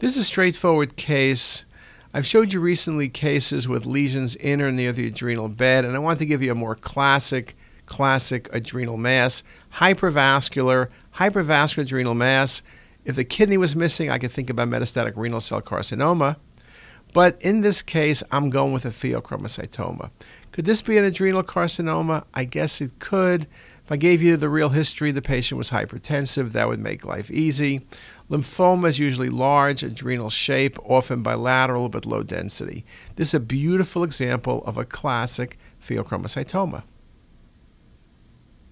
This is a straightforward case. I've showed you recently cases with lesions in or near the adrenal bed, and I want to give you a more classic adrenal mass, hypervascular adrenal mass. If the kidney was missing, I could think about metastatic renal cell carcinoma. But in this case, I'm going with a pheochromocytoma. Could this be an adrenal carcinoma? I guess it could. If I gave you the real history, the patient was hypertensive. That would make life easy. Lymphoma is usually large, adrenal shape, often bilateral, but low density. This is a beautiful example of a classic pheochromocytoma.